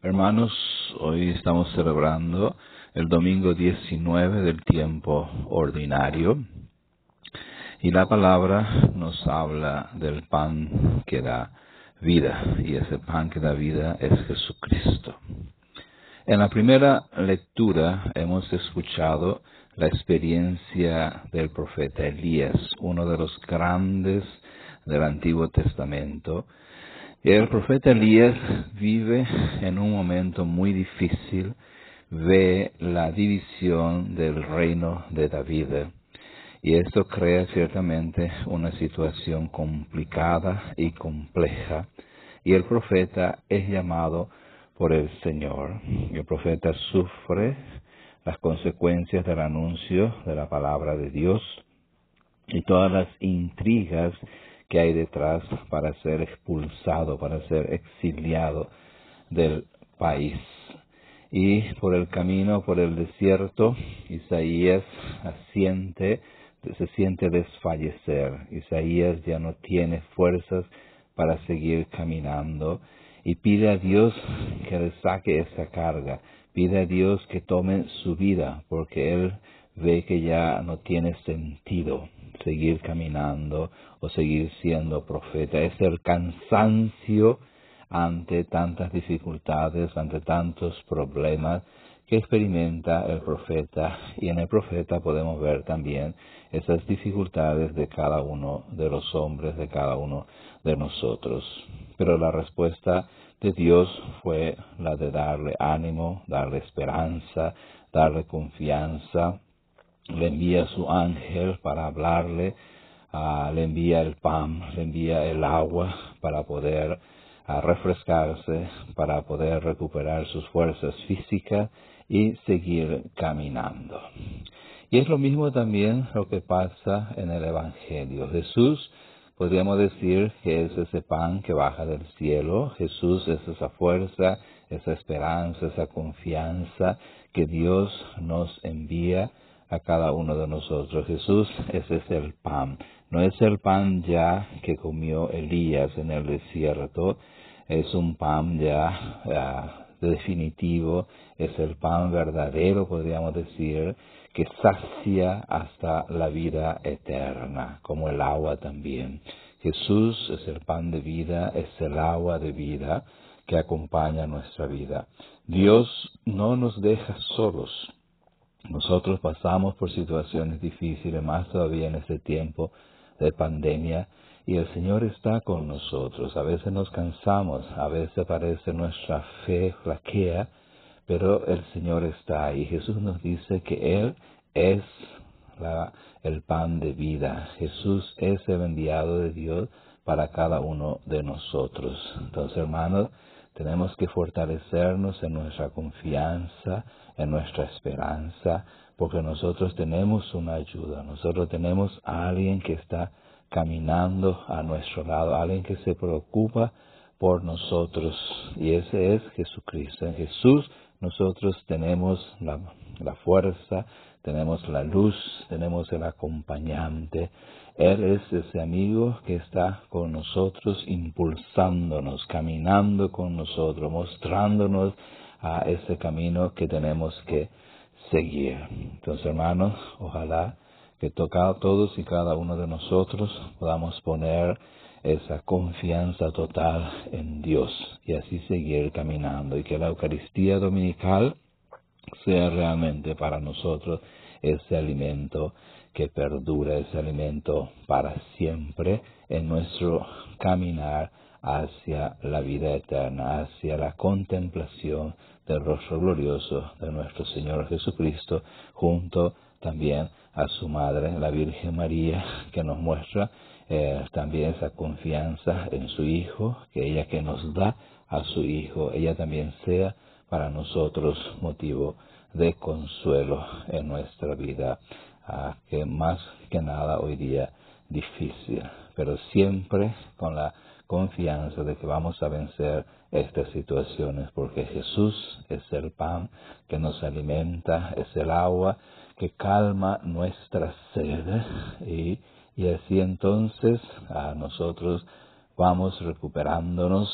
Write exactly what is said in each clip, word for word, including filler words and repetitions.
Hermanos, hoy estamos celebrando el domingo diecinueve del tiempo ordinario y la palabra nos habla del pan que da vida, y ese pan que da vida es Jesucristo. En la primera lectura hemos escuchado la experiencia del profeta Elías, uno de los grandes del Antiguo Testamento. El profeta Elías vive en un momento muy difícil, ve la división del reino de David, y esto crea ciertamente una situación complicada y compleja, y el profeta es llamado por el Señor. El profeta sufre las consecuencias del anuncio de la palabra de Dios y todas las intrigas que hay detrás para ser expulsado, para ser exiliado del país. Y por el camino, por el desierto, Isaías asiente, se siente desfallecer. Isaías ya no tiene fuerzas para seguir caminando y pide a Dios que le saque esa carga. Pide a Dios que tome su vida, porque él ve que ya no tiene sentido seguir caminando o seguir siendo profeta. Es el cansancio ante tantas dificultades, ante tantos problemas que experimenta el profeta. Y en el profeta podemos ver también esas dificultades de cada uno de los hombres, de cada uno de nosotros. Pero la respuesta de Dios fue la de darle ánimo, darle esperanza, darle confianza. Le envía su ángel para hablarle, uh, le envía el pan, le envía el agua para poder uh, refrescarse, para poder recuperar sus fuerzas físicas y seguir caminando. Y es lo mismo también lo que pasa en el Evangelio. Jesús, podríamos decir que es ese pan que baja del cielo. Jesús es esa fuerza, esa esperanza, esa confianza que Dios nos envía a cada uno de nosotros. Jesús, ese es el pan. No es el pan ya que comió Elías en el desierto, es un pan ya uh, definitivo, es el pan verdadero, podríamos decir, que sacia hasta la vida eterna, como el agua también. Jesús es el pan de vida, es el agua de vida que acompaña nuestra vida. Dios no nos deja solos. Nosotros pasamos por situaciones difíciles, más todavía en este tiempo de pandemia, y el Señor está con nosotros. A veces nos cansamos, a veces parece nuestra fe flaquea, pero el Señor está ahí. Jesús nos dice que Él es la, el pan de vida. Jesús es el enviado de Dios para cada uno de nosotros. Entonces, hermanos, tenemos que fortalecernos en nuestra confianza, en nuestra esperanza, porque nosotros tenemos una ayuda, nosotros tenemos a alguien que está caminando a nuestro lado, alguien que se preocupa por nosotros, y ese es Jesucristo. En Jesús nosotros tenemos la, la fuerza, tenemos la luz, tenemos el acompañante. Él es ese amigo que está con nosotros, impulsándonos, caminando con nosotros, mostrándonos a ese camino que tenemos que seguir. Entonces, hermanos, ojalá que todos y cada uno de nosotros podamos poner esa confianza total en Dios y así seguir caminando, y que la Eucaristía dominical sea realmente para nosotros ese alimento que perdura, ese alimento para siempre en nuestro caminar hacia la vida eterna, hacia la contemplación del rostro glorioso de nuestro Señor Jesucristo, junto también a su Madre, la Virgen María, que nos muestra eh, también esa confianza en su Hijo, que ella que nos da a su Hijo, ella también sea para nosotros motivo de consuelo en nuestra vida, ah, que más que nada hoy día difícil, pero siempre con la confianza de que vamos a vencer estas situaciones, porque Jesús es el pan que nos alimenta, es el agua que calma nuestra sed, y, y así entonces a nosotros vamos recuperándonos,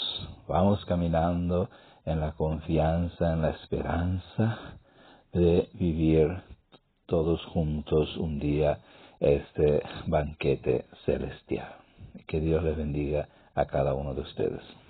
vamos caminando en la confianza, en la esperanza de vivir todos juntos un día este banquete celestial. Que Dios les bendiga a cada uno de ustedes.